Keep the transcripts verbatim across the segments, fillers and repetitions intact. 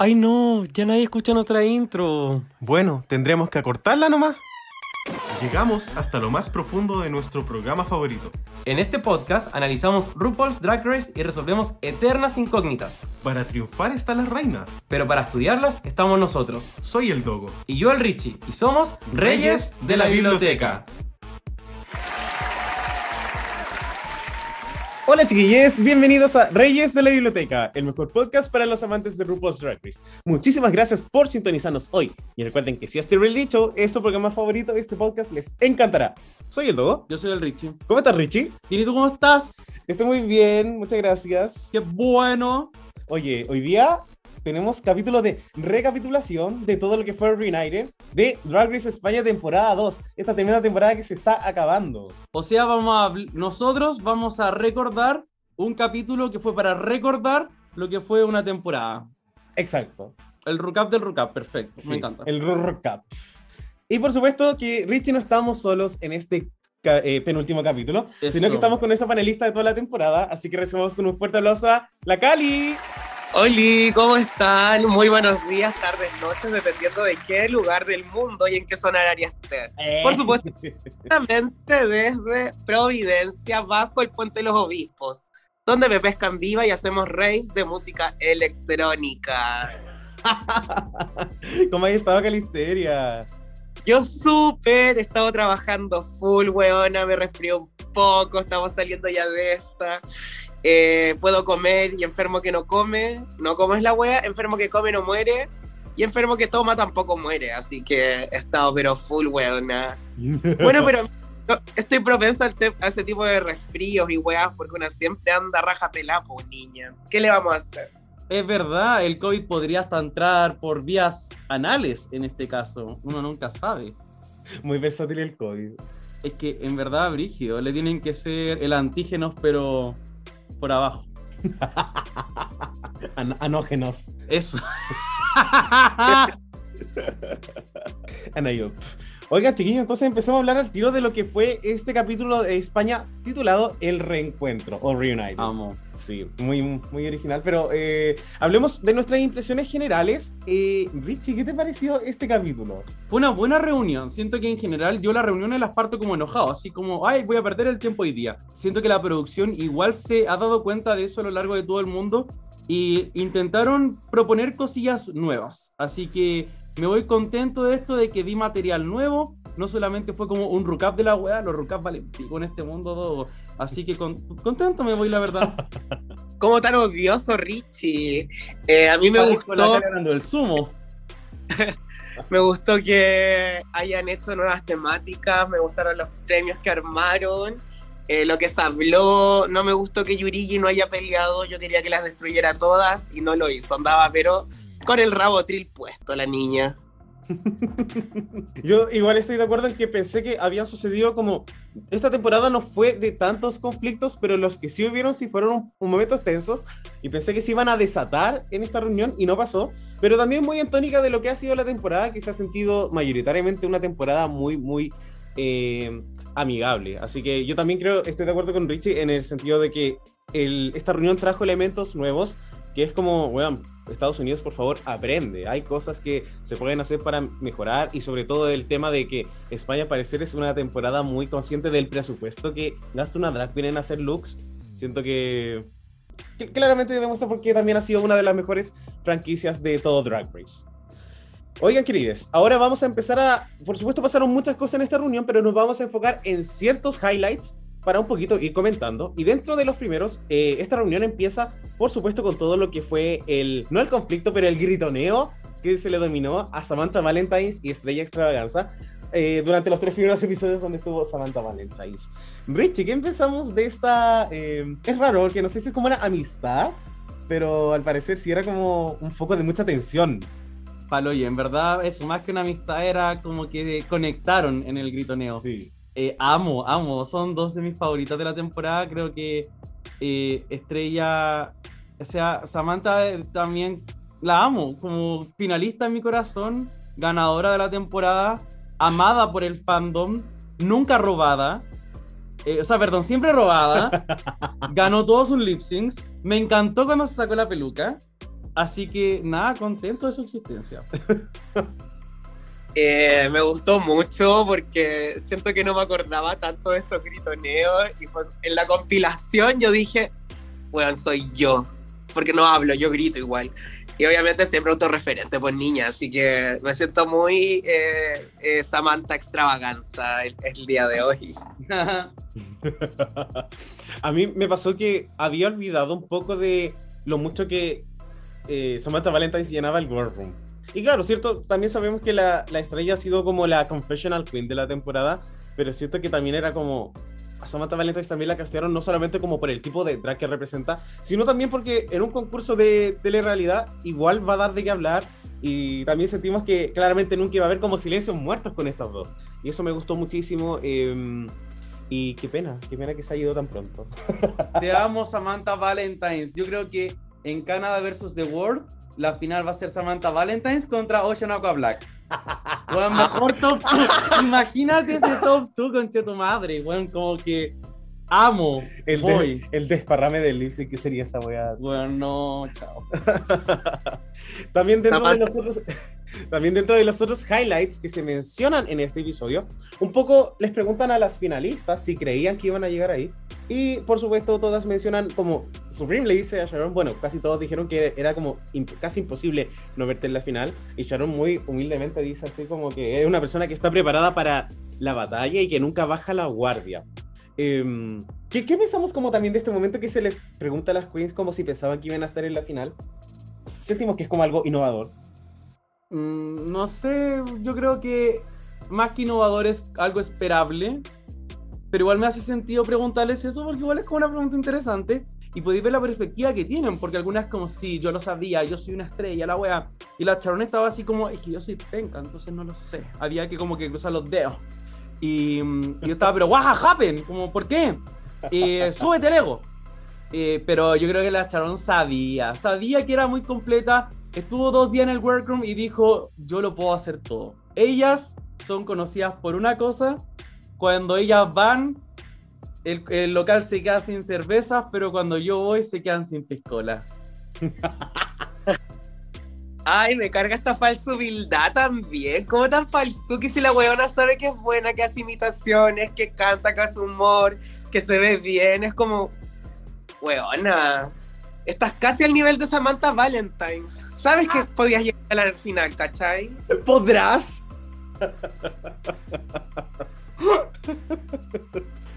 Ay no, ya nadie escucha nuestra intro. Bueno, tendremos que acortarla nomás. Llegamos hasta lo más profundo de nuestro programa favorito. En este podcast analizamos RuPaul's Drag Race y resolvemos eternas incógnitas. Para triunfar están las reinas, pero para estudiarlas estamos nosotros. Soy el Dogo. Y yo el Richie. Y somos Reyes de la Biblioteca. Hola chiquillos, bienvenidos a Reyes de la Biblioteca, el mejor podcast para los amantes de RuPaul's Drag Race. Muchísimas gracias por sintonizarnos hoy. Y recuerden que si este reality show es su programa favorito, este podcast les encantará. Soy el Dogo. Yo soy el Richie. ¿Cómo estás, Richie? Bien, ¿y tú cómo estás? Estoy muy bien, muchas gracias. ¡Qué bueno! Oye, hoy día tenemos capítulo de recapitulación de todo lo que fue Reunited de Drag Race España temporada dos, esta tremenda temporada que se está acabando. O sea, vamos a, nosotros vamos a recordar un capítulo que fue para recordar lo que fue una temporada. Exacto. El recap del recap, perfecto, sí, me encanta. El recap. Y por supuesto que Richie no estamos solos en este Eh, penúltimo capítulo, Eso. sino que estamos con nuestra panelista de toda la temporada, así que recibamos con un fuerte aplauso a la Cali. Oli, ¿cómo están? Muy buenos días, tardes, noches, dependiendo de qué lugar del mundo y en qué zona área estés. Eh. Por supuesto, desde Providencia, bajo el Puente de los Obispos, donde me pescan viva y hacemos raves de música electrónica. ¿Cómo has estado, Calisteria? Yo súper, he estado trabajando full, weona, me resfrió un poco, estamos saliendo ya de esta. Eh, puedo comer y enfermo que no come, no como es la wea, enfermo que come no muere, y enfermo que toma tampoco muere, así que he estado pero full, weona. Bueno, pero no, estoy propensa al te- a ese tipo de resfríos y weas, porque una siempre anda raja pelapo, niña. ¿Qué le vamos a hacer? Es verdad, el COVID podría hasta entrar por vías anales en este caso. Uno nunca sabe. Muy versátil el COVID. Es que en verdad, brígido, le tienen que ser el antígenos, pero por abajo. An- anógenos. Eso. Anayop. Oiga, chiquillos, entonces empezamos a hablar al tiro de lo que fue este capítulo de España titulado El Reencuentro o Reunited. Vamos. Sí, muy, muy original, pero eh, hablemos de nuestras impresiones generales. Eh, Richie, ¿qué te pareció este capítulo? Fue una buena reunión. Siento que en general yo las reuniones las parto como enojado, así como, ay, voy a perder el tiempo hoy día. Siento que la producción igual se ha dado cuenta de eso a lo largo de todo el mundo y intentaron proponer cosillas nuevas, así que me voy contento de esto, de que vi material nuevo. No solamente fue como un recap de la weá, los recaps valen pico en este mundo todo. Así que con, contento me voy, la verdad. ¿Cómo tan odioso, Richie? Eh, a mí me gustó... el sumo. Me gustó que hayan hecho nuevas temáticas, me gustaron los premios que armaron. Eh, lo que se habló, no me gustó que Yurigi no haya peleado, yo quería que las destruyera todas y no lo hizo, andaba pero con el rabo tril puesto la niña. Yo igual estoy de acuerdo en que pensé que habían sucedido como, esta temporada no fue de tantos conflictos, pero los que sí hubieron sí fueron un, un momentos tensos y pensé que se iban a desatar en esta reunión y no pasó, pero también muy en tónica de lo que ha sido la temporada, que se ha sentido mayoritariamente una temporada muy, muy... Eh, amigable, así que yo también creo, estoy de acuerdo con Richie en el sentido de que el, esta reunión trajo elementos nuevos, que es como, weón, Estados Unidos, por favor, aprende, hay cosas que se pueden hacer para mejorar, y sobre todo el tema de que España al parecer es una temporada muy consciente del presupuesto que gasta una drag queen en hacer looks. Siento que, que claramente demuestra por qué también ha sido una de las mejores franquicias de todo Drag Race. Oigan, queridos, ahora vamos a empezar a... Por supuesto pasaron muchas cosas en esta reunión, pero nos vamos a enfocar en ciertos highlights para un poquito ir comentando. Y dentro de los primeros, eh, esta reunión empieza, por supuesto, con todo lo que fue el... No el conflicto, pero el gritoneo que se le dominó a Samantha Valentine y Estrella Extravaganza eh, durante los tres primeros episodios donde estuvo Samantha Valentine. Richie, ¿qué empezamos de esta...? Eh, es raro, porque no sé si es como una amistad, pero al parecer sí era como un foco de mucha tensión. Paloyo, en verdad, eso más que una amistad era como que conectaron en el gritoneo. Sí. Eh, amo, amo, son dos de mis favoritas de la temporada. Creo que eh, Estrella, o sea, Samantha eh, también la amo como finalista en mi corazón, ganadora de la temporada, amada por el fandom, nunca robada. Eh, o sea, perdón, siempre robada. Ganó todos sus lip syncs. Me encantó cuando se sacó la peluca. Así que nada, contento de su existencia. Eh, me gustó mucho porque siento que no me acordaba tanto de estos gritoneos y fue, en la compilación yo dije, bueno, soy yo, porque no hablo, yo grito igual. Y obviamente siempre autorreferente por niña, así que me siento muy eh, eh, Samantha Extravaganza el, el día de hoy. A mí me pasó que había olvidado un poco de lo mucho que eh, Samantha Valentine llenaba el Girl Room. Y claro, cierto, también sabemos que la, la estrella ha sido como la confessional queen de la temporada, pero es cierto que también era como... A Samantha Valentine también la castearon no solamente como por el tipo de drag que representa, sino también porque en un concurso de telerrealidad igual va a dar de qué hablar, y también sentimos que claramente nunca iba a haber como silencios muertos con estas dos, y eso me gustó muchísimo. eh, Y qué pena, qué pena que se ha ido tan pronto. Te amo, Samantha Valentine. Yo creo que en Canadá versus The World la final va a ser Samantha Valentine contra Ocean Aqua Black. Bueno, mejor top dos. Imagínate ese top dos, conche tu madre. Bueno, como que amo el, de, el desparrame del lipstick. ¿Qué sería esa weá? Bueno, no, chao. También dentro de los otros, también dentro de los otros highlights que se mencionan en este episodio, un poco les preguntan a las finalistas si creían que iban a llegar ahí. Y por supuesto todas mencionan, como Supreme le dice a Sharonne, bueno, casi todos dijeron que era como imp- casi imposible no verte en la final, y Sharonne muy humildemente dice así como que es una persona que está preparada para la batalla y que nunca baja la guardia. Eh, ¿qué, ¿Qué pensamos como también de este momento que se les pregunta a las queens como si pensaban que iban a estar en la final? Sentimos que es como algo innovador. Mm, no sé, yo creo que más que innovador es algo esperable. Pero igual me hace sentido preguntarles eso porque igual es como una pregunta interesante y podéis ver la perspectiva que tienen, porque algunas como, sí, yo lo sabía, yo soy una estrella, la weá, y la Sharonne estaba así como, es que yo soy penca, entonces no lo sé, había que como que cruzar los dedos, y, y yo estaba, pero what happened, como, ¿por qué? Eh, súbete el ego, eh, pero yo creo que la Sharonne sabía, sabía que era muy completa, estuvo dos días en el workroom y dijo, yo lo puedo hacer todo. Ellas son conocidas por una cosa. Cuando ellas van, el, el local se queda sin cervezas, pero cuando yo voy se quedan sin piscola. Ay, me carga esta falsa humildad también. ¿Cómo tan falso que si la huevona sabe que es buena, que hace imitaciones, que canta, que hace humor, que se ve bien? Es como, huevona, estás casi al nivel de Samantha Valentine. ¿Sabes ah. que podías llegar a la final, cachai? ¿Podrás?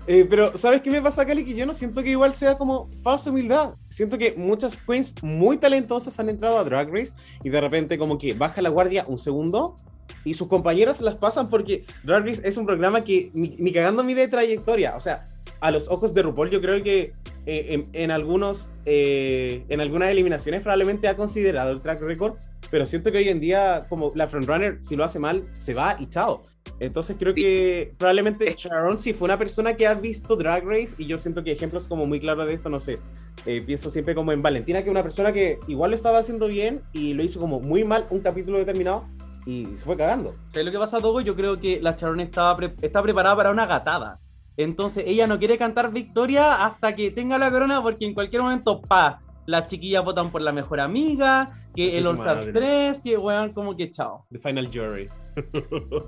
eh, pero ¿sabes qué me pasa, Cali? Que yo no siento que igual sea como falsa humildad. Siento que muchas queens muy talentosas han entrado a Drag Race y de repente como que baja la guardia un segundo y sus compañeras las pasan, porque Drag Race es un programa que ni, ni cagando mide trayectoria. O sea, a los ojos de RuPaul yo creo que eh, en, en algunos eh, en algunas eliminaciones probablemente ha considerado el track record, pero siento que hoy en día como la frontrunner, si lo hace mal, se va y chao. Entonces creo sí. que probablemente Sharonne sí fue una persona que ha visto Drag Race, y yo siento que ejemplos como muy claros de esto, no sé, eh, pienso siempre como en Valentina, que es una persona que igual lo estaba haciendo bien y lo hizo como muy mal un capítulo determinado y se fue cagando. ¿Sabes lo que pasa, Dogo? Yo creo que la Sharonne estaba pre- está preparada para una gatada. Entonces ella no quiere cantar victoria hasta que tenga la corona, porque en cualquier momento, pa, las chiquillas votan por la mejor amiga, que el All-Star tres, que weón, como que chao. The Final Jury.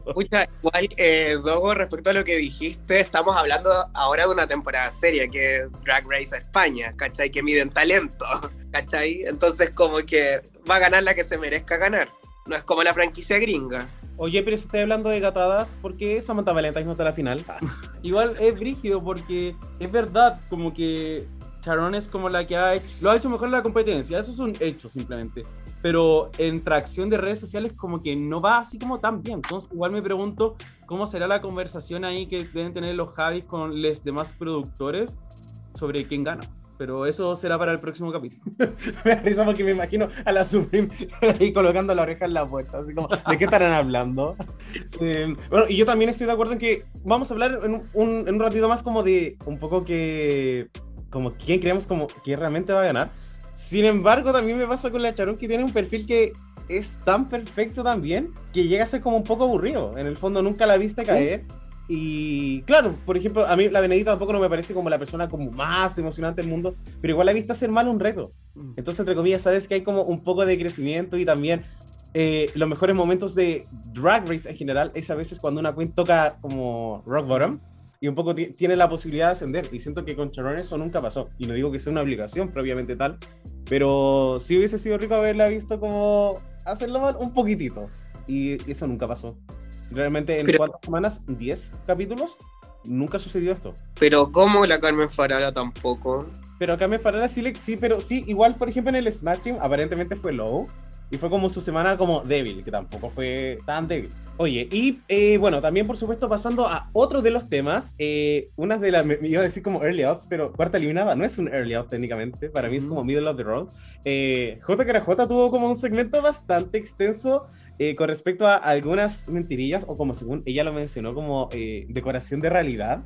Escucha, igual, eh, Dogo, respecto a lo que dijiste, estamos hablando ahora de una temporada seria, que es Drag Race España, ¿cachai? Que miden talento, ¿cachai? Entonces como que va a ganar la que se merezca ganar. No es como la franquicia gringa. Oye, pero si estoy hablando de gatadas, ¿por qué Samantha Valentine no está en la final? Igual es brígido porque es verdad, como que Sharonne es como la que ha hecho, lo ha hecho mejor en la competencia, eso es un hecho simplemente. Pero en tracción de redes sociales como que no va así como tan bien. Entonces igual me pregunto cómo será la conversación ahí que deben tener los Javis con los demás productores sobre quién gana. Pero eso será para el próximo capítulo. Me risa porque me imagino a la Supreme ahí colocando la oreja en la puerta, así como, ¿de qué estarán hablando? Eh, bueno, y yo también estoy de acuerdo en que vamos a hablar en un, en un ratito más como de un poco que, como quién creemos como que realmente va a ganar. Sin embargo, también me pasa con la Sharonne, que tiene un perfil que es tan perfecto también, que llega a ser como un poco aburrido. En el fondo nunca la viste caer. ¿Sí? Y claro, por ejemplo, a mí la Benedita tampoco no me parece como la persona como más emocionante del mundo, pero igual la vista hacer mal un reto. Entonces, entre comillas, sabes que hay como un poco de crecimiento y también eh, los mejores momentos de Drag Race en general es a veces cuando una queen toca como rock bottom y un poco tiene la posibilidad de ascender. Y siento que con Sharonne eso nunca pasó. Y no digo que sea una obligación propiamente tal, pero sí hubiese sido rico haberla visto como hacerlo mal un poquitito. Y eso nunca pasó. Realmente en pero, cuatro semanas, diez capítulos, nunca sucedió esto. Pero como la Carmen Farala tampoco. Pero Carmen Farala sí, le, sí, pero sí, igual por ejemplo en el Snatching aparentemente fue low. Y fue como su semana como débil, que tampoco fue tan débil. Oye, y eh, bueno, también por supuesto pasando a otro de los temas. Eh, una de las, me iba a decir como early outs, pero cuarta eliminada no es un early out técnicamente. Para mí mm. es como middle of the road. Eh, Jota Karajota tuvo como un segmento bastante extenso. Eh, con respecto a algunas mentirillas, o como según ella lo mencionó, como eh, decoración de realidad,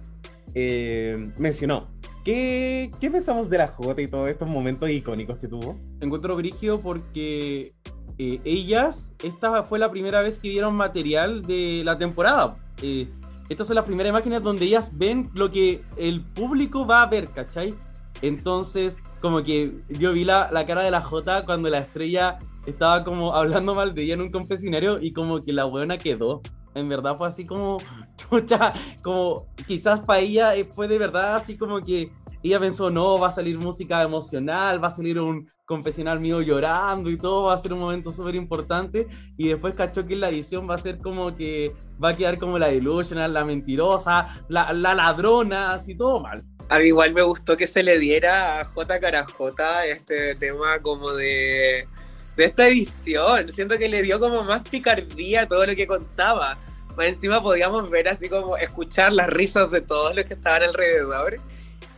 eh, mencionó. ¿Qué, ¿Qué pensamos de la Jota y todos estos momentos icónicos que tuvo? Encuentro brígido porque eh, ellas, esta fue la primera vez que vieron material de la temporada. Eh, estas son las primeras imágenes donde ellas ven lo que el público va a ver, ¿cachai? Entonces, como que yo vi la, la cara de la Jota cuando la estrella estaba como hablando mal de ella en un confesionario y como que la buena quedó. En verdad fue así como, chucha, como quizás para ella fue de verdad así como que ella pensó, no, va a salir música emocional, va a salir un confesional mío llorando y todo, va a ser un momento súper importante. Y después cachó que en la edición va a ser como que va a quedar como la delusional, la mentirosa, la, la ladrona, así todo mal. A mí igual me gustó que se le diera a Jota Karajota este tema como de... de esta edición, siento que le dio como más picardía a todo lo que contaba. Más encima podíamos ver así como escuchar las risas de todos los que estaban alrededor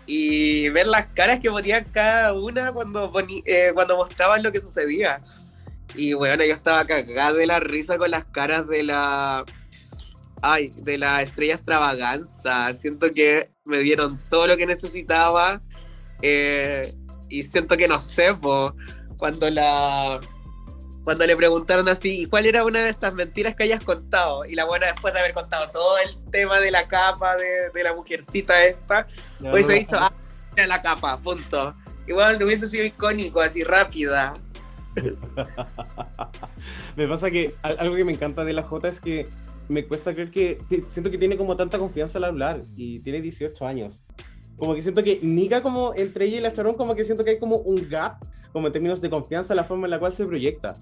y ver las caras que ponían cada una cuando, poni- eh, cuando mostraban lo que sucedía. Y bueno, yo estaba cagada de la risa con las caras de la... Ay, de la Estrella Extravaganza. Siento que me dieron todo lo que necesitaba eh, y siento que no sé, po... Cuando, la, cuando le preguntaron así, ¿y cuál era una de estas mentiras que hayas contado? Y la buena, después de haber contado todo el tema de la capa, de, de la mujercita esta, no, hubiese no, dicho, ah, era la capa, punto. Igual bueno, hubiese sido icónico, así, rápida. Me pasa que algo que me encanta de la Jota es que me cuesta creer que, siento que tiene como tanta confianza al hablar, y tiene dieciocho años. Como que siento que Nika como entre ella y la Sharonne, como que siento que hay como un gap, como en términos de confianza, la forma en la cual se proyecta.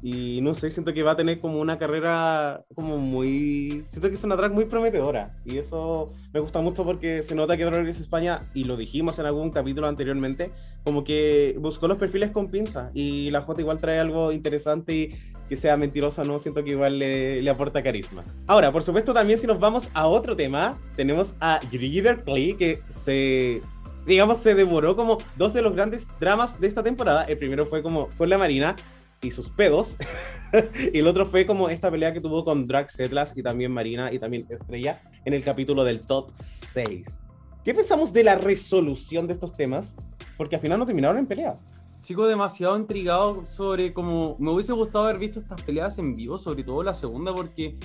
Y no sé, siento que va a tener como una carrera como muy... Siento que es una drag muy prometedora. Y eso me gusta mucho porque se nota que Drag Race España, y lo dijimos en algún capítulo anteriormente, como que buscó los perfiles con pinza. Y la Jota igual trae algo interesante y que sea mentirosa, ¿no? Siento que igual le, le aporta carisma. Ahora, por supuesto, también si nos vamos a otro tema, tenemos a Grider Klee, que se... digamos, se demoró como dos de los grandes dramas de esta temporada. El primero fue como con la Marina y sus pedos. Y el otro fue como esta pelea que tuvo con Drag Sethlas y también Marina y también Estrella en el capítulo del top seis. ¿Qué pensamos de la resolución de estos temas? Porque al final no terminaron en pelea. Sigo demasiado intrigado sobre cómo... Me hubiese gustado haber visto estas peleas en vivo, sobre todo la segunda, porque...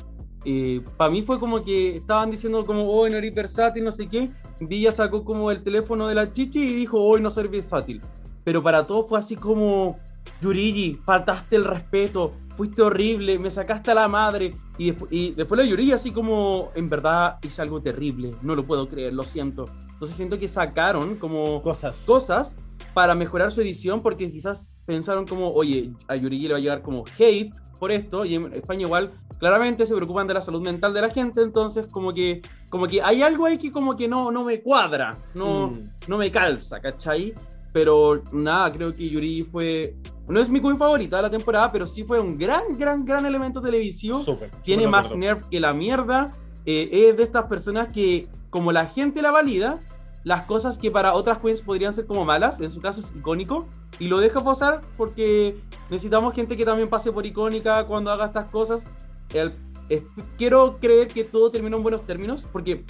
Eh, para mí fue como que estaban diciendo como, oh, no eres versátil, no sé qué. Villa sacó como el teléfono de la chichi y dijo, hoy oh, no ser versátil. Pero para todo fue así como, Yurigi, faltaste el respeto, fuiste horrible, me sacaste a la madre. Y, desp- y después la Yurigi así como, en verdad hice algo terrible, no lo puedo creer, lo siento. Entonces siento que sacaron como cosas, cosas para mejorar su edición, porque quizás pensaron como, oye, a Yurigi le va a llegar como hate por esto, y en España igual claramente se preocupan de la salud mental de la gente, entonces como que, como que hay algo ahí que como que no, no me cuadra, no, mm. no me calza, ¿cachai? Pero nada, creo que Yurigi fue, no es mi queen favorita de la temporada, pero sí fue un gran, gran, gran elemento televisivo. Super, tiene más acuerdo. Nerf que la mierda, eh, es de estas personas que como la gente la valida, las cosas que para otras queens podrían ser como malas, en su caso es icónico, y lo deja pasar porque necesitamos gente que también pase por icónica cuando haga estas cosas. El, es, quiero creer que todo terminó en buenos términos, porque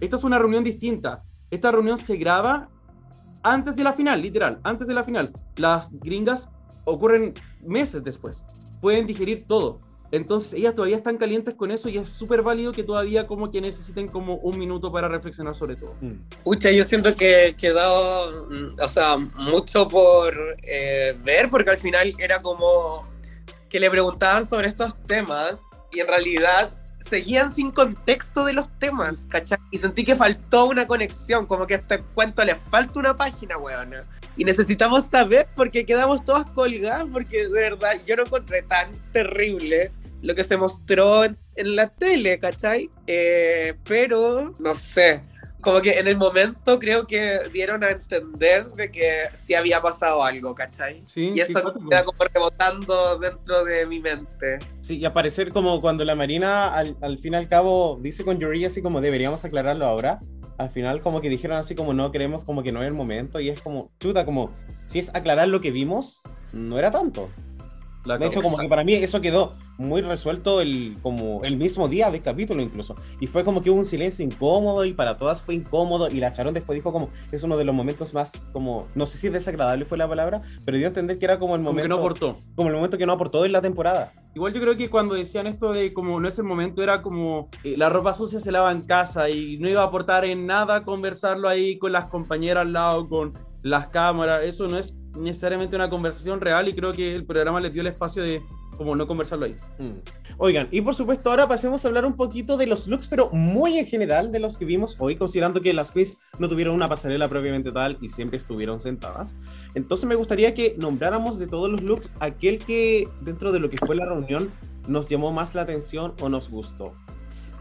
esta es una reunión distinta. Esta reunión se graba antes de la final, literal, antes de la final. Las gringas ocurren meses después, pueden digerir todo. Entonces ellas todavía están calientes con eso y es súper válido que todavía como que necesiten como un minuto para reflexionar sobre todo. Ucha, yo siento que he dado, o sea, mucho por eh, ver, porque al final era como que le preguntaban sobre estos temas y en realidad seguían sin contexto de los temas, ¿cachai? Y sentí que faltó una conexión, como que a este cuento le falta una página, weona. Y necesitamos saber porque quedamos todas colgadas, porque de verdad yo no encontré tan terrible lo que se mostró en, en la tele, ¿cachai? Eh, pero, no sé, como que en el momento creo que dieron a entender de que sí había pasado algo, ¿cachai? Sí, y eso sí, me queda como rebotando dentro de mi mente. Sí, y aparecer como cuando la Marina al, al fin y al cabo dice con Yurigi así como deberíamos aclararlo ahora. Al final como que dijeron así como no, creemos como que no es el momento y es como, chuta, como si es aclarar lo que vimos, no era tanto. La de hecho, como que para mí eso quedó muy resuelto el, como el mismo día del capítulo incluso. Y fue como que hubo un silencio incómodo y para todas fue incómodo. Y la Sharonne después dijo como, es uno de los momentos más como, no sé si desagradable fue la palabra, pero dio a entender que era como el momento como que no aportó. Como el momento que no aportó en la temporada. Igual yo creo que cuando decían esto de como no es el momento, era como eh, la ropa sucia se lava en casa y no iba a aportar en nada conversarlo ahí con las compañeras al lado, con las cámaras. Eso no es necesariamente una conversación real y creo que el programa les dio el espacio de como no conversarlo ahí. Mm. Oigan, y por supuesto ahora pasemos a hablar un poquito de los looks, pero muy en general de los que vimos hoy, considerando que las queens no tuvieron una pasarela propiamente tal y siempre estuvieron sentadas. Entonces me gustaría que nombráramos de todos los looks aquel que dentro de lo que fue la reunión nos llamó más la atención o nos gustó.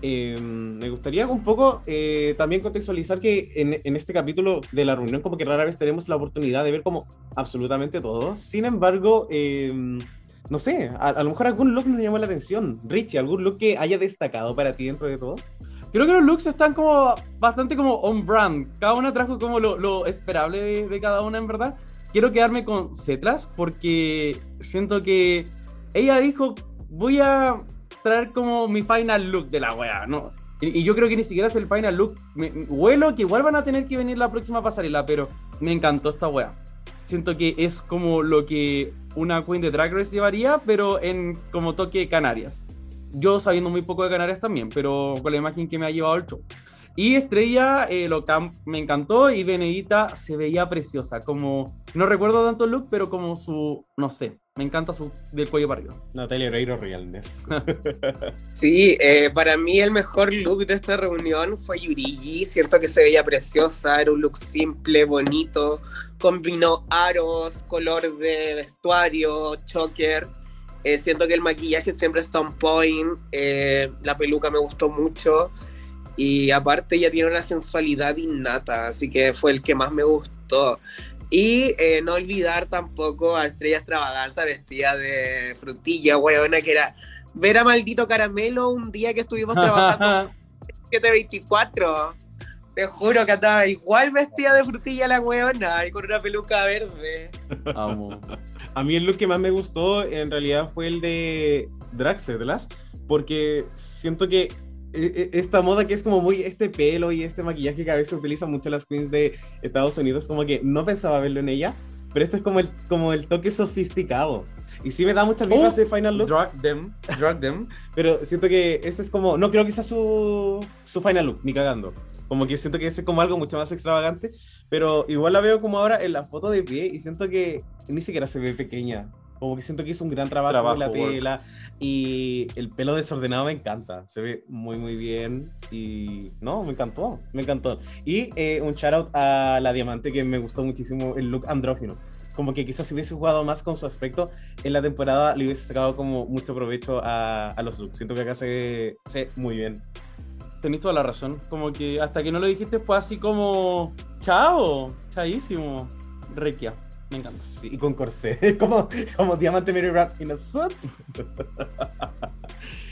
Eh, me gustaría un poco eh, también contextualizar que en, en este capítulo de la reunión como que rara vez tenemos la oportunidad de ver como absolutamente todo. Sin embargo, eh, no sé, a, a lo mejor algún look nos llamó la atención. Richie, ¿algún look que haya destacado para ti dentro de todo? Creo que los looks están como bastante como on brand. Cada una trajo como lo, lo esperable de, de cada una, en verdad. Quiero quedarme con Sethlas porque siento que ella dijo voy a traer como mi final look de la wea, ¿no? Y, y yo creo que ni siquiera es el final look. Me, me, huelo que igual van a tener que venir la próxima pasarela, pero me encantó esta wea. Siento que es como lo que una queen de Drag Race llevaría, pero en como toque Canarias. Yo sabiendo muy poco de Canarias también, pero con la imagen que me ha llevado el show. Y Estrella, eh, lo camp- me encantó, y Benedita se veía preciosa, como, no recuerdo tanto el look, pero como su, no sé, me encanta su, del cuello para arriba. Natalia Oreiro Realness. Sí, eh, para mí el mejor look de esta reunión fue Yurigi, siento que se veía preciosa, era un look simple, bonito, combinó aros, color de vestuario, choker. Eh, siento que el maquillaje siempre está on point, eh, la peluca me gustó mucho. Y aparte ella tiene una sensualidad innata, así que fue el que más me gustó. Y eh, no olvidar tampoco a Estrella Extravaganza vestida de frutilla, weona, que era ver a Maldito Caramelo un día que estuvimos trabajando siete veinticuatro. Te juro que andaba igual vestida de frutilla la weona y con una peluca verde. Amo. A mí el look que más me gustó en realidad fue el de Draxerlas, porque siento que esta moda que es como muy este pelo y este maquillaje que a veces utilizan mucho las queens de Estados Unidos, como que no pensaba verlo en ella, pero este es como el, como el toque sofisticado. Y sí me da muchas vibras oh, de final look. Drag them, drag them. Pero siento que este es como, no creo que sea su, su final look, ni cagando. Como que siento que es como algo mucho más extravagante, pero igual la veo como ahora en la foto de pie y siento que ni siquiera se ve pequeña. Como que siento que hizo un gran trabajo, trabajo con la work. tela y el pelo desordenado me encanta, se ve muy muy bien y no, me encantó, me encantó. Y eh, un shout out a la Diamante que me gustó muchísimo el look andrógino, como que quizás si hubiese jugado más con su aspecto en la temporada le hubiese sacado como mucho provecho a, a los looks, siento que acá se ve muy bien. Tenés toda la razón, como que hasta que no lo dijiste fue así como chao, chaísimo, requia. Me encanta. Sí, y con corsé, como, como Diamante Mary Rap in a suit.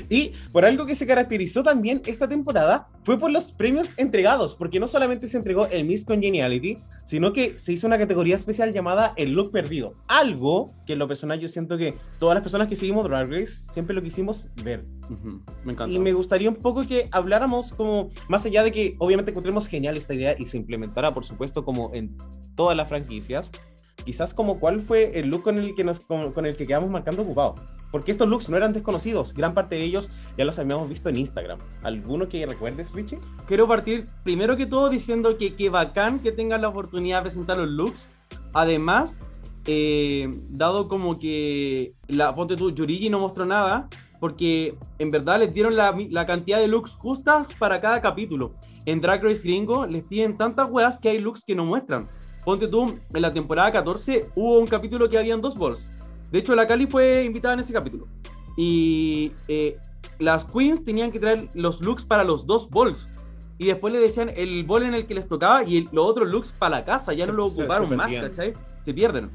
Y por algo que se caracterizó también esta temporada fue por los premios entregados, porque no solamente se entregó el Miss Congeniality, sino que se hizo una categoría especial llamada el look perdido. Algo que en lo personal yo siento que todas las personas que seguimos Drag Race siempre lo quisimos ver. Uh-huh. Me encanta. Y me gustaría un poco que habláramos como, más allá de que obviamente encontremos genial esta idea y se implementara, por supuesto, como en todas las franquicias, quizás como cuál fue el look con el que, nos, con, con el que quedamos marcando ocupado. Porque estos looks no eran desconocidos, gran parte de ellos ya los habíamos visto en Instagram. ¿Alguno que recuerdes, Richie? Quiero partir primero que todo diciendo que qué bacán que tengan la oportunidad de presentar los looks. Además, eh, dado como que la, ponte tú, Yurigi no mostró nada, porque en verdad les dieron la, la cantidad de looks justas para cada capítulo. En Drag Race Gringo les piden tantas weas que hay looks que no muestran. Ponte tú, en la temporada catorce hubo un capítulo que habían dos balls. De hecho, la Cali fue invitada en ese capítulo. Y eh, las queens tenían que traer los looks para los dos balls. Y después le decían el ball en el que les tocaba y el, los otros looks para la casa. Ya no lo ocuparon más, ¿cachai? Se pierden.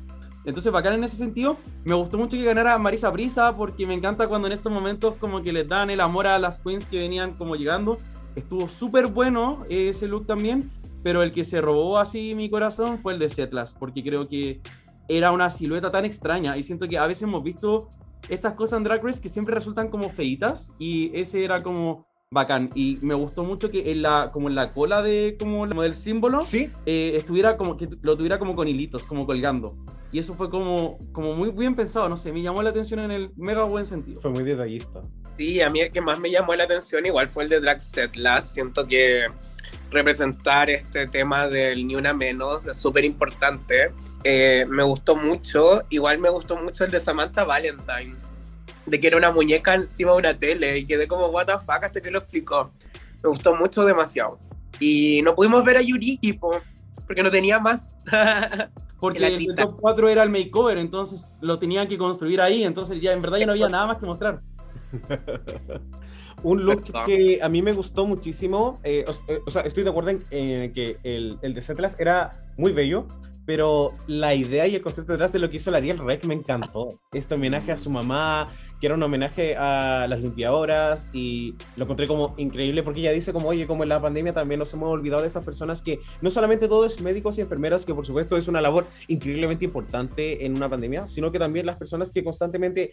Entonces, bacán en ese sentido. Me gustó mucho que ganara Marisa Brisa, porque me encanta cuando en estos momentos como que les dan el amor a las queens que venían como llegando. Estuvo súper bueno ese look también. Pero el que se robó así mi corazón fue el de Sethlas, porque creo que era una silueta tan extraña. Y siento que a veces hemos visto estas cosas en Drag Race que siempre resultan como feitas, y ese era como bacán. Y me gustó mucho que en la, como en la cola de, como, como del símbolo, ¿sí?, eh, estuviera como, que lo tuviera como con hilitos, como colgando. Y eso fue como, como muy bien pensado, no sé, me llamó la atención en el mega buen sentido. Fue muy detallista. Sí, a mí el que más me llamó la atención igual fue el de Drag Sethlas. Siento que representar este tema del ni una menos es súper importante. Eh, me gustó mucho, igual me gustó mucho el de Samantha Valentine, de que era una muñeca encima de una tele, y quedé como what the fuck hasta que lo explicó. Me gustó mucho, demasiado. Y no pudimos ver a Yurigi, po, porque no tenía más. Porque el top cuatro era el makeover, entonces lo tenían que construir ahí, entonces ya en verdad ya no había nada más que mostrar. Un look que a mí me gustó muchísimo, eh, o, o sea, estoy de acuerdo en eh, que el, el de Sethlas era muy bello, pero la idea y el concepto detrás de lo que hizo la Ariel Rec me encantó. Este homenaje a su mamá, que era un homenaje a las limpiadoras, y lo encontré como increíble, porque ella dice como, oye, como en la pandemia también nos hemos olvidado de estas personas, que no solamente todos médicos y enfermeras, que por supuesto es una labor increíblemente importante en una pandemia, sino que también las personas que constantemente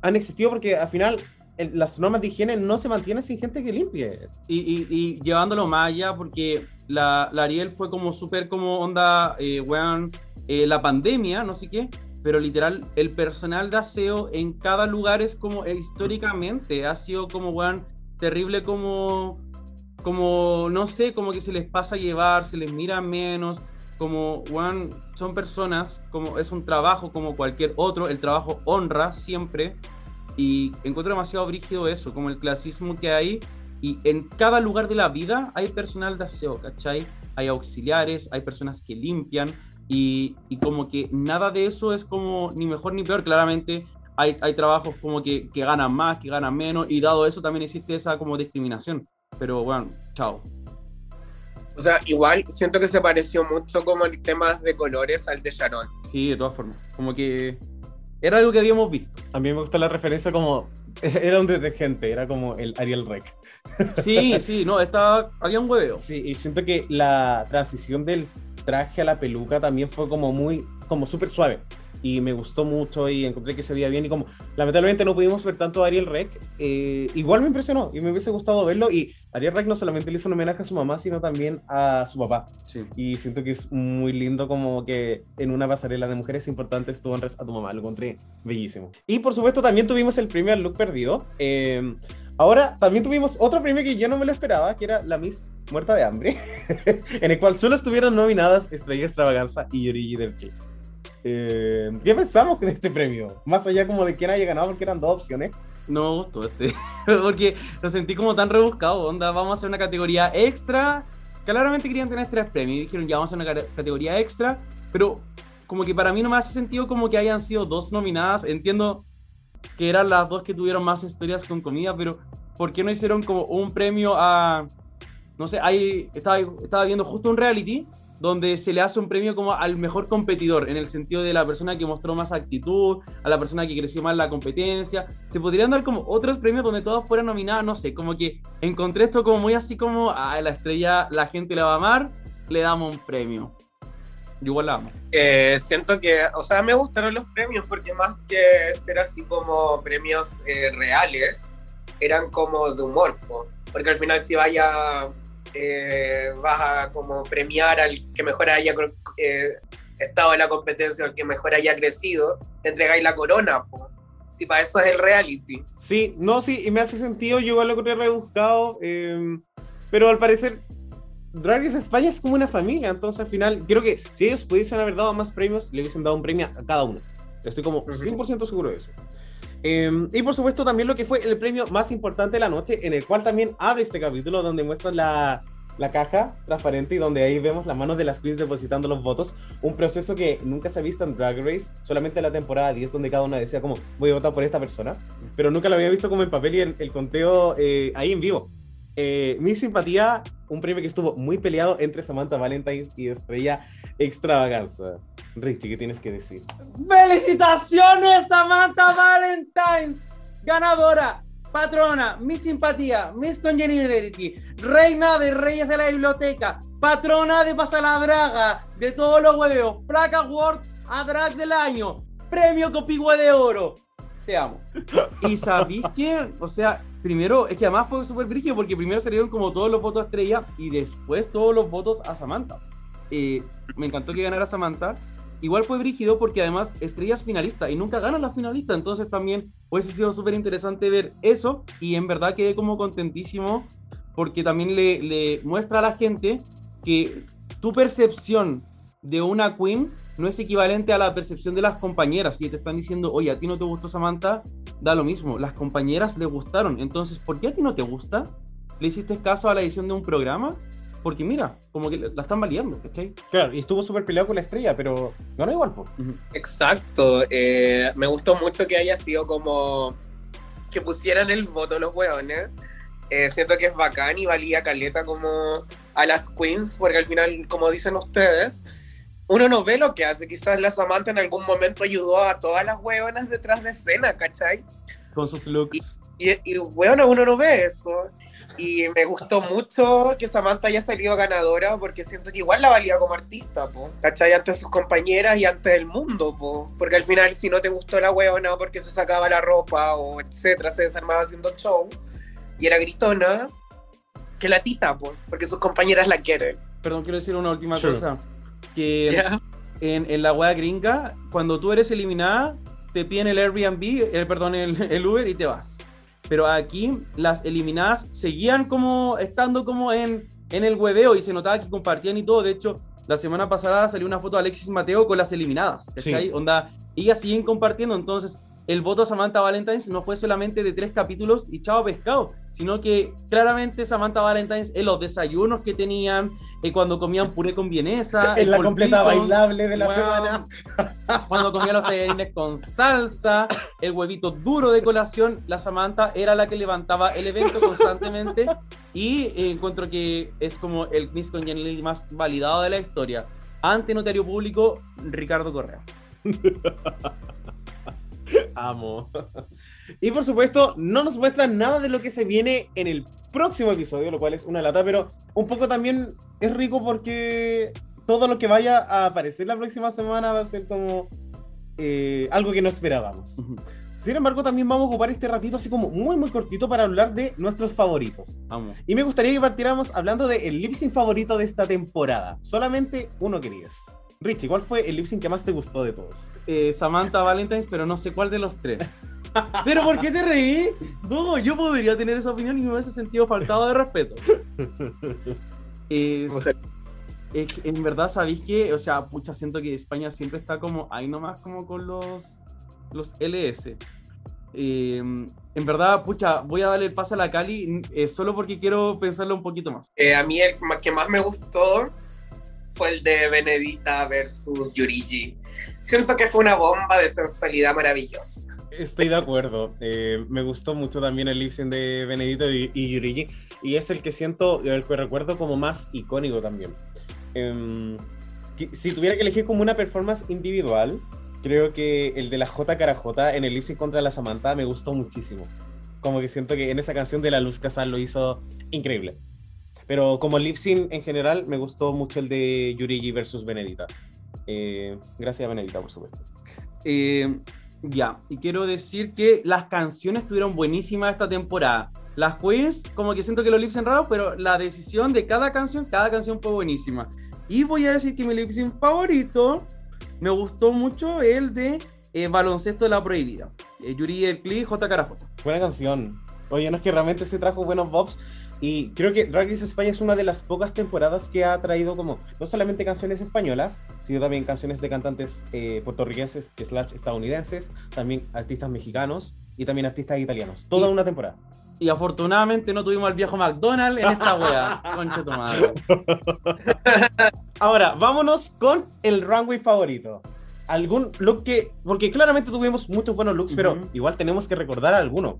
han existido, porque al final el, las normas de higiene no se mantienen sin gente que limpie. Y, y, y llevándolo más allá, porque la, la Ariel fue como súper como onda, eh, weón, eh, la pandemia, no sé qué, pero literal, el personal de aseo en cada lugar es como, eh, históricamente, ha sido como, weón, terrible como, como, no sé, como que se les pasa a llevar, se les mira menos. Como, weón, son personas, como es un trabajo como cualquier otro, el trabajo honra siempre, y encuentro demasiado brígido eso, como el clasismo que hay, y en cada lugar de la vida hay personal de aseo, ¿cachai? Hay auxiliares, hay personas que limpian, y, y como que nada de eso es como ni mejor ni peor, claramente hay, hay trabajos como que, que ganan más, que ganan menos, y dado eso también existe esa como discriminación, pero bueno, chao. O sea, igual siento que se pareció mucho como en temas de colores al de Sharonne. Sí, de todas formas. Como que era algo que habíamos visto. A mí me gusta la referencia como... Era un detergente, era como el Ariel Rec. Sí, sí, no, estaba... Había un hueveo. Sí, y siento que la transición del traje a la peluca también fue como muy... Como súper suave. Y me gustó mucho y encontré que se veía bien, y como lamentablemente no pudimos ver tanto a Ariel Rec, eh, igual me impresionó y me hubiese gustado verlo. Y Ariel Rec no solamente le hizo un homenaje a su mamá, sino también a su papá, sí. Y siento que es muy lindo como que en una pasarela de mujeres importantes tú honres a tu mamá, lo encontré bellísimo. Y por supuesto también tuvimos el premio al look perdido. eh, Ahora también tuvimos otro premio que yo no me lo esperaba, que era la Miss Muerta de Hambre, en el cual solo estuvieron nominadas Estrella Extravaganza y Yurigi del Klee. Eh, ¿Qué pensamos de este premio? Más allá como de quién haya ganado, porque eran dos opciones. No me gustó este, porque lo sentí como tan rebuscado, onda, vamos a hacer una categoría extra. Claramente querían tener tres premios y dijeron ya vamos a hacer una categoría extra, pero como que para mí no me hace sentido como que hayan sido dos nominadas. Entiendo que eran las dos que tuvieron más historias con comida, pero ¿por qué no hicieron como un premio a... No sé, ahí estaba, estaba viendo justo un reality donde se le hace un premio como al mejor competidor, en el sentido de la persona que mostró más actitud, a la persona que creció más la competencia. Se podrían dar como otros premios donde todas fueran nominadas, no sé, como que encontré esto como muy así como a la estrella, la gente la va a amar, le damos un premio. Yo igual la amo. Eh, siento que, o sea, me gustaron los premios, porque más que ser así como premios eh, reales, eran como de humor, ¿no? Porque al final si vaya... Eh, vas a como premiar al que mejor haya eh, estado en la competencia, al que mejor haya crecido, te entregáis la corona, po. Si para eso es el reality. Sí, no, sí, y me hace sentido. Yo igual lo que he rebuscado, eh, pero al parecer Drag Race España es como una familia, entonces al final creo que si ellos pudiesen haber dado más premios, le hubiesen dado un premio a cada uno. Estoy como cien por ciento seguro de eso. Eh, y por supuesto también lo que fue el premio más importante de la noche, en el cual también abre este capítulo donde muestran la, la caja transparente y donde ahí vemos las manos de las queens depositando los votos, un proceso que nunca se ha visto en Drag Race, solamente en la temporada diez donde cada una decía como voy a votar por esta persona, pero nunca lo había visto como en papel y en el conteo eh, ahí en vivo. Eh, mi simpatía, un premio que estuvo muy peleado entre Samantha Valentine y Estrella Extravaganza. Richie, ¿qué tienes que decir? ¡Felicitaciones, Samantha Valentine! Ganadora, patrona, mi simpatía, Miss Congeniality, reina de reyes de la biblioteca, patrona de Pasaladraga, de todos los huevos, Black Award a Drag del Año, premio Copihua de Oro. Te amo. ¿Y sabéis qué? O sea, primero, es que además fue súper brígido porque primero salieron como todos los votos a Estrella y después todos los votos a Samantha. Eh, me encantó que ganara Samantha. Igual fue brígido porque además Estrella es finalista y nunca ganan las finalistas. Entonces también hubiese sido súper interesante ver eso y en verdad quedé como contentísimo porque también le, le muestra a la gente que tu percepción de una queen no es equivalente a la percepción de las compañeras. Si te están diciendo, oye, a ti no te gustó Samantha, da lo mismo, las compañeras le gustaron, entonces, ¿por qué a ti no te gusta? ¿Le hiciste caso a la edición de un programa? Porque mira, como que la están validando, ¿cachai? Claro, y estuvo súper peleado con la Estrella, pero no era igual, pues. Exacto, eh, me gustó mucho que haya sido como que pusieran el voto los hueones. Eh, siento que es bacán y valía caleta como a las queens, porque al final, como dicen ustedes, uno no ve lo que hace. Quizás la Samantha en algún momento ayudó a todas las hueonas detrás de escena, ¿cachai? Con sus looks. Y, y, y bueno, uno no ve eso. Y me gustó mucho que Samantha haya salido ganadora, porque siento que igual la valía como artista, po, ¿cachai? Ante sus compañeras y ante el mundo, po. Porque al final, si no te gustó la hueona porque se sacaba la ropa o etcétera, se desarmaba haciendo show y era gritona, que la tita, po, porque sus compañeras la quieren. Perdón, quiero decir una última sí. cosa. Que yeah. en, en la wea gringa, cuando tú eres eliminada, te piden el Airbnb, el, perdón, el, el Uber y te vas. Pero aquí las eliminadas seguían como estando como en, en el hueveo y se notaba que compartían y todo. De hecho, la semana pasada salió una foto de Alexis Mateo con las eliminadas. ¿Cachai? Sí. Onda, ellas siguen compartiendo. Entonces, el voto a Samantha Valentine no fue solamente de tres capítulos y chao pescado, sino que claramente Samantha Valentine en los desayunos que tenían, eh, cuando comían puré con vienesa, en la polpito, completa bailable de la wow, semana, cuando comían los tallarines con salsa, el huevito duro de colación, la Samantha era la que levantaba el evento constantemente y eh, encuentro que es como el Miss Congeniality más validado de la historia. Ante notario público, Ricardo Correa. Amo. Y por supuesto, no nos muestran nada de lo que se viene en el próximo episodio, lo cual es una lata, pero un poco también es rico porque todo lo que vaya a aparecer la próxima semana va a ser como eh, algo que no esperábamos. Sin embargo, también vamos a ocupar este ratito así como muy muy cortito para hablar de nuestros favoritos. Amo. Y me gustaría que partiéramos hablando del lip sync favorito de esta temporada. Solamente uno que digas. Richie, ¿cuál fue el lip sync que más te gustó de todos? Eh, Samantha Valentine, pero no sé cuál de los tres. ¿Pero por qué te reí? No, yo podría tener esa opinión y me hubiese sentido faltado de respeto. Es, es, en verdad, ¿sabéis qué? O sea, pucha, siento que España siempre está como ahí nomás, como con los, los L S. Eh, en verdad, pucha, voy a darle el pase a la Cali eh, solo porque quiero pensarlo un poquito más. Eh, a mí el que más me gustó fue el de Benedita versus Yurigi. Siento que fue una bomba de sensualidad maravillosa. Estoy de acuerdo. Eh, me gustó mucho también el lip sync de Benedita y, y Yurigi. Y es el que siento, el que recuerdo como más icónico también. Eh, si tuviera que elegir como una performance individual, creo que el de la Jota Karajota en el lip sync contra la Samantha me gustó muchísimo. Como que siento que en esa canción de la Luz Casal lo hizo increíble. Pero como lip sync en general, me gustó mucho el de Yurigi versus Benedita. Eh, gracias a Benedita, por supuesto. Eh, ya, yeah. Y quiero decir que las canciones estuvieron buenísimas esta temporada. Las queens, como que siento que los lip sync raros, pero la decisión de cada canción, cada canción fue buenísima. Y voy a decir que mi lip sync favorito, me gustó mucho el de eh, Baloncesto de la Prohibida, eh, Grider Klee, Jota Karajota. Buena canción. Oye, no, es que realmente se trajo buenos bobs. Y creo que Drag Race España es una de las pocas temporadas que ha traído como no solamente canciones españolas, sino también canciones de cantantes eh, puertorriqueños slash estadounidenses, también artistas mexicanos y también artistas italianos. Toda y, una temporada. Y afortunadamente no tuvimos al viejo McDonald's en esta wea. Concha tu madre. Ahora, vámonos con el runway favorito. Algún look que... Porque claramente tuvimos muchos buenos looks, uh-huh. pero igual tenemos que recordar alguno.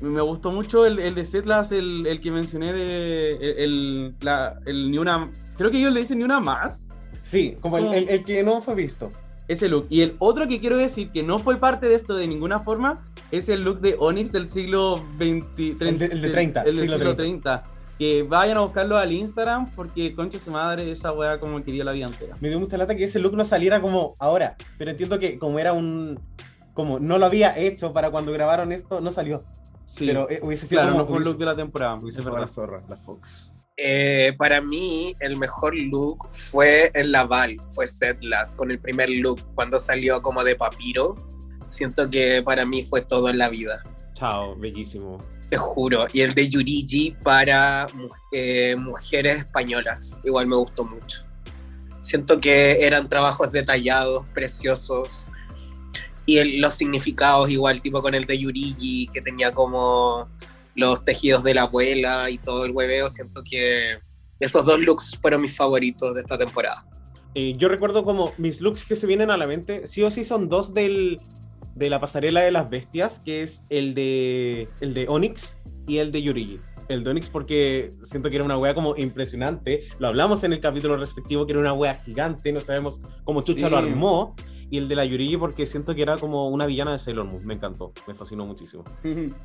Me gustó mucho el, el de Sethlas, el, el que mencioné de el, el, la, el ni una, creo que ellos le dicen ni una más. Sí, como el, el, el que no fue visto. Ese look. Y el otro que quiero decir que no fue parte de esto de ninguna forma es el look de Onyx del siglo veinte, treinta, el de, el de treinta, el, el del siglo treinta. Que vayan a buscarlo al Instagram porque, concha su madre, esa weá como que dio la vida entera. Me dio mucha lata que ese look no saliera como ahora, pero entiendo que como era un, como no lo había hecho para cuando grabaron esto, no salió. Sí, pero eh, hubiese sido claro, el mejor look de la temporada. Hubiese sido la zorra, la Fox. Eh, para mí, el mejor look fue el Laval, fue Sethlas, con el primer look, cuando salió como de papiro. Siento que para mí fue todo en la vida. Chao, bellísimo. Te juro. Y el de Yurigi para eh, mujeres españolas, igual me gustó mucho. Siento que eran trabajos detallados, preciosos. Y el, los significados igual, tipo con el de Yurigi, que tenía como los tejidos de la abuela y todo el hueveo. Siento que esos dos looks fueron mis favoritos de esta temporada. Eh, yo recuerdo como mis looks que se vienen a la mente, sí o sí son dos del, de la pasarela de las bestias, que es el de, el de Onyx y el de Yurigi. El de Onyx porque siento que era una wea como impresionante. Lo hablamos en el capítulo respectivo, que era una wea gigante, no sabemos cómo chucha sí. lo armó. Y el de la Yurigi porque siento que era como una villana de Sailor Moon. Me encantó, me fascinó muchísimo.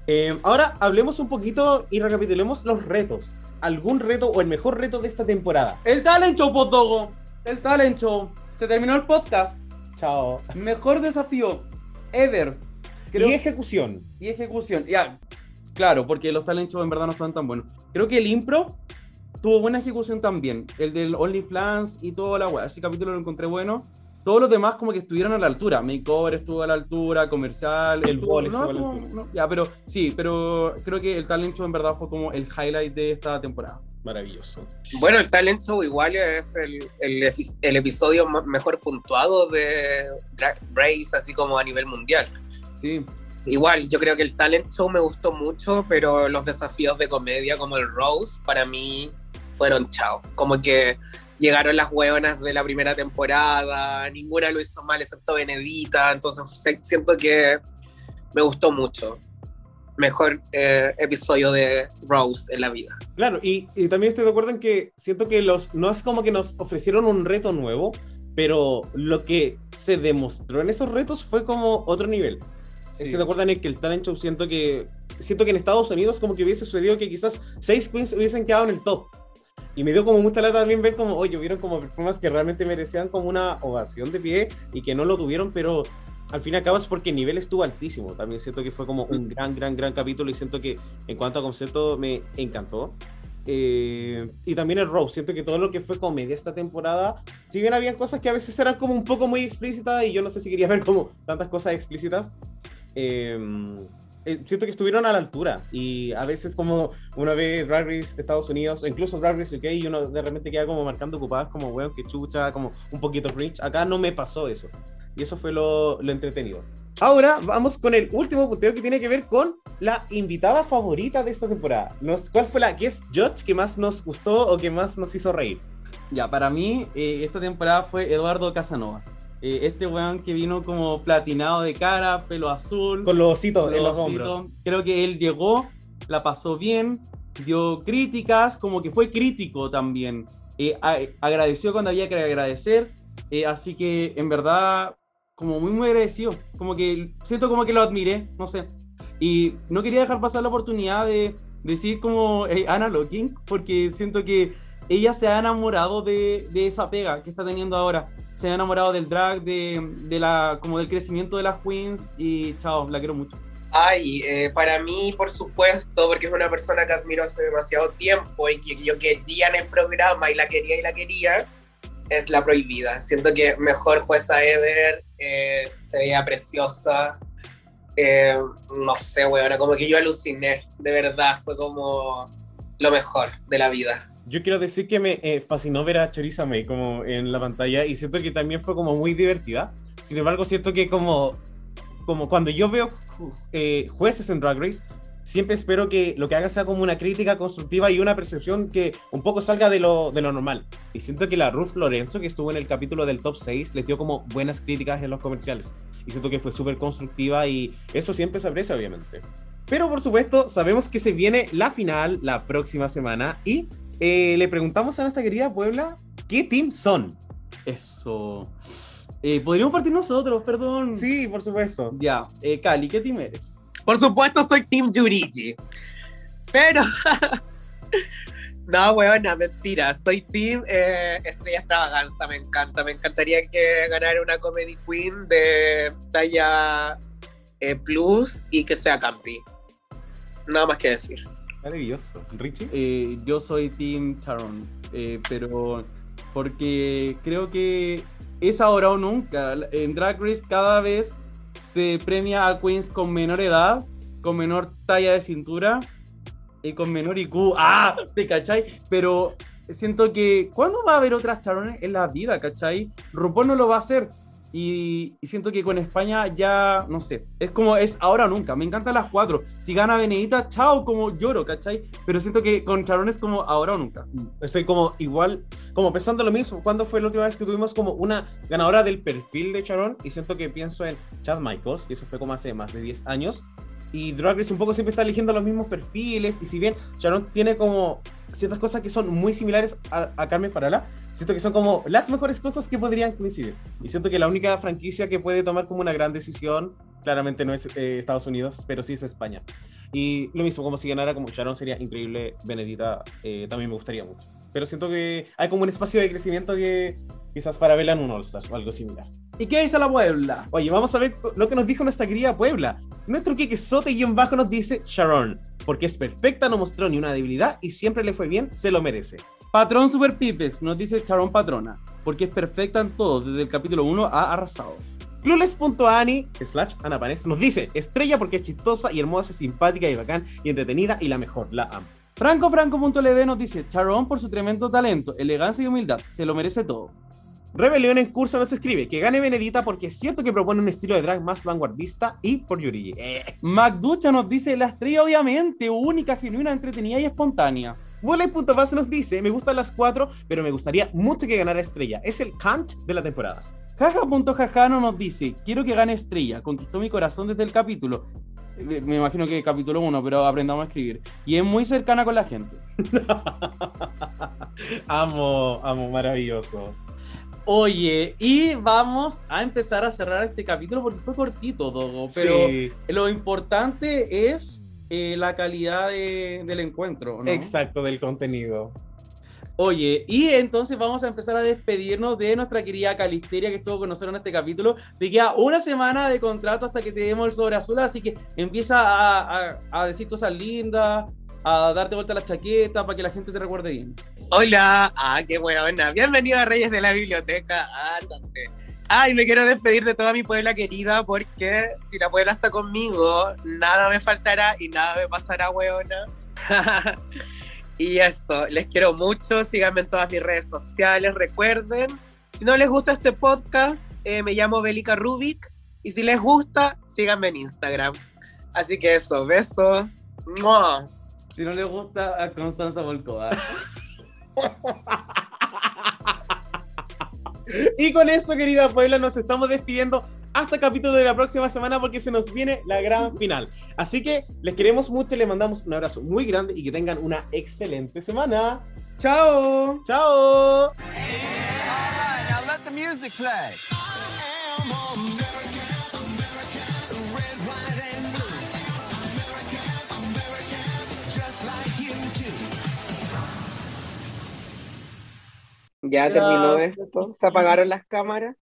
eh, ahora hablemos un poquito y recapitulemos los retos. ¿Algún reto o el mejor reto de esta temporada? El talent show, po, Dogo. El talent show. Se terminó el podcast. Chao. Mejor desafío ever. Creo... Y ejecución. Y ejecución. Ya, claro, porque los talent shows en verdad no están tan buenos. Creo que el improv tuvo buena ejecución también. El del OnlyFans y toda la wea. Ese capítulo lo encontré bueno. Todos los demás como que estuvieron a la altura. Makeover estuvo a la altura, comercial, el estuvo, bol estuvo no, a la estuvo, altura. No, ya, pero sí, pero creo que el talent show en verdad fue como el highlight de esta temporada. Maravilloso. Bueno, el talent show igual es el, el, el episodio mejor puntuado de Drag Race, así como a nivel mundial. Sí. Igual, yo creo que el talent show me gustó mucho, pero los desafíos de comedia como el Rose, para mí fueron chao. Como que... Llegaron las hueonas de la primera temporada, ninguna lo hizo mal excepto Benedita, entonces siento que me gustó mucho. Mejor eh, episodio de Rose en la vida. Claro, y, y también estoy de acuerdo en que siento que los, no es como que nos ofrecieron un reto nuevo, pero lo que se demostró en esos retos fue como otro nivel. Sí. Estoy de acuerdo en el que el talent show siento que, siento que en Estados Unidos como que hubiese sucedido que quizás seis queens hubiesen quedado en el top. Y me dio como mucha lata también ver como, oye, vieron como performances que realmente merecían como una ovación de pie y que no lo tuvieron, pero al fin acabas porque el nivel estuvo altísimo. También siento que fue como un gran, gran, gran capítulo y siento que en cuanto a concepto me encantó. Eh, y también el Rose, siento que todo lo que fue comedia esta temporada, si bien había cosas que a veces eran como un poco muy explícitas y yo no sé si quería ver como tantas cosas explícitas, eh, siento que estuvieron a la altura y a veces como una vez Drag Race de Estados Unidos, incluso Drag Race U K, y uno de repente queda como marcando ocupadas como weón que chucha, como un poquito cringe. Acá no me pasó eso y eso fue lo, lo entretenido. Ahora vamos con el último punteo que tiene que ver con la invitada favorita de esta temporada. Nos, ¿cuál fue la guest judge que más nos gustó o que más nos hizo reír? Ya, para mí eh, esta temporada fue Eduardo Casanova. Eh, este weón que vino como platinado de cara, pelo azul, con los ositos en los hombros. Creo que él llegó, la pasó bien, dio críticas, como que fue crítico también. Eh, a, agradeció cuando había que agradecer, eh, así que en verdad, como muy muy agradecido. Como que siento como que lo admiré, no sé. Y no quería dejar pasar la oportunidad de decir como hey, Ana Locking, porque siento que ella se ha enamorado de, de esa pega que está teniendo ahora. Se ha enamorado del drag, de, de la, como del crecimiento de las queens y chao, la quiero mucho. Ay, eh, para mí, por supuesto, porque es una persona que admiro hace demasiado tiempo y que yo quería en el programa y la quería y la quería, es La Prohibida. Siento que mejor jueza ever, eh, se veía preciosa. Eh, no sé, weona, como que yo aluciné, de verdad, fue como lo mejor de la vida. Yo quiero decir que me eh, fascinó ver a Choriza May como en la pantalla y siento que también fue como muy divertida. Sin embargo, siento que como, como cuando yo veo eh, jueces en Drag Race, siempre espero que lo que haga sea como una crítica constructiva y una percepción que un poco salga de lo, de lo normal. Y siento que la Ruth Lorenzo, que estuvo en el capítulo del top seis, les dio como buenas críticas en los comerciales. Y siento que fue súper constructiva y eso siempre se aprecia, obviamente. Pero, por supuesto, sabemos que se viene la final la próxima semana y eh, le preguntamos a nuestra querida Puebla, ¿qué team son? Eso. Eh, ¿Podríamos partir nosotros? Perdón. Sí, por supuesto. Ya. Eh, Cali, ¿qué team eres? Por supuesto soy team Yurigi, pero no, huevona, mentira, soy team eh, Estrella Extravaganza, me encanta, me encantaría que ganara una comedy queen de talla eh, plus y que sea campi, nada más que decir. Maravilloso. Richie. Eh, yo soy team Sharonne, eh, pero porque creo que es ahora o nunca, en Drag Race cada vez se premia a queens con menor edad, con menor talla de cintura y con menor I Q. ¡Ah! ¿Te cachai? Pero siento que ¿cuándo va a haber otras Sharonne en la vida, cachai? RuPaul no lo va a hacer. Y, y siento que con España ya, no sé, es como es ahora o nunca. Me encantan las cuatro. Si gana Benedita, chao, como lloro, ¿cachai? Pero siento que con Sharonne es como ahora o nunca. Estoy como igual, como pensando lo mismo. ¿Cuándo fue la última vez que tuvimos como una ganadora del perfil de Sharonne? Y siento que pienso en Chad Michaels, y eso fue como hace más de diez años. Y Drag Race un poco siempre está eligiendo los mismos perfiles. Y si bien Sharonne tiene como ciertas cosas que son muy similares a, a Carmen Farala, siento que son como las mejores cosas que podrían coincidir. Y siento que la única franquicia que puede tomar como una gran decisión, claramente no es eh, Estados Unidos, pero sí es España. Y lo mismo, como si ganara como Sharonne sería increíble, Benedita eh, también me gustaría mucho. Pero siento que hay como un espacio de crecimiento que quizás para verla en un All-Star o algo similar. ¿Y qué dice la Puebla? Oye, vamos a ver lo que nos dijo nuestra querida Puebla. Nuestro quequesote guión bajo nos dice Sharonne, porque es perfecta, no mostró ni una debilidad y siempre le fue bien, se lo merece. Patrón Super Pipes, nos dice Sharonne Patrona, porque es perfecta en todo, desde el capítulo uno ha arrasado. Clueless.ani slash Anapanes nos dice Estrella porque es chistosa y hermosa, simpática y bacán y entretenida y la mejor, la amo. Franco Franco punto L V nos dice Sharonne por su tremendo talento, elegancia y humildad, se lo merece todo. Rebelión en curso nos escribe que gane Benedita porque es cierto que propone un estilo de drag más vanguardista y por Yurigi. Eh. MacDucha nos dice la estrella obviamente, única, genuina, entretenida y espontánea. Bullet.base nos dice me gustan las cuatro pero me gustaría mucho que ganara Estrella, es el Kant de la temporada. Jaja.jajano nos dice quiero que gane Estrella, conquistó mi corazón desde el capítulo, me imagino que capítulo uno, pero aprendamos a escribir y es muy cercana con la gente. Amo, amo, maravilloso. Oye, y vamos a empezar a cerrar este capítulo porque fue cortito, Dogo, pero sí, lo importante es eh, la calidad de, del encuentro, ¿no? Exacto, del contenido. Oye, y entonces vamos a empezar a despedirnos de nuestra querida Calisteria que estuvo con nosotros en este capítulo. Te queda una semana de contrato hasta que te demos el sobre azul, así que empieza a, a, a decir cosas lindas, a darte vuelta la chaqueta para que la gente te recuerde bien. Hola, ah, qué buena, bienvenido a Reyes de la Biblioteca, ándate. Ah, ay, me quiero despedir de toda mi Puebla querida porque si la Puebla está conmigo, nada me faltará y nada me pasará, weona. Y esto, les quiero mucho, síganme en todas mis redes sociales, recuerden, si no les gusta este podcast, eh, me llamo Belica Rubik, y si les gusta, síganme en Instagram. Así que eso, besos. ¡Mua! Si no le gusta a Constanza Volcova. Y con eso, querida Puebla, nos estamos despidiendo hasta el capítulo de la próxima semana porque se nos viene la gran final. Así que les queremos mucho, les mandamos un abrazo muy grande y que tengan una excelente semana. ¡Chao! ¡Chao! Ya terminó esto, se apagaron las cámaras.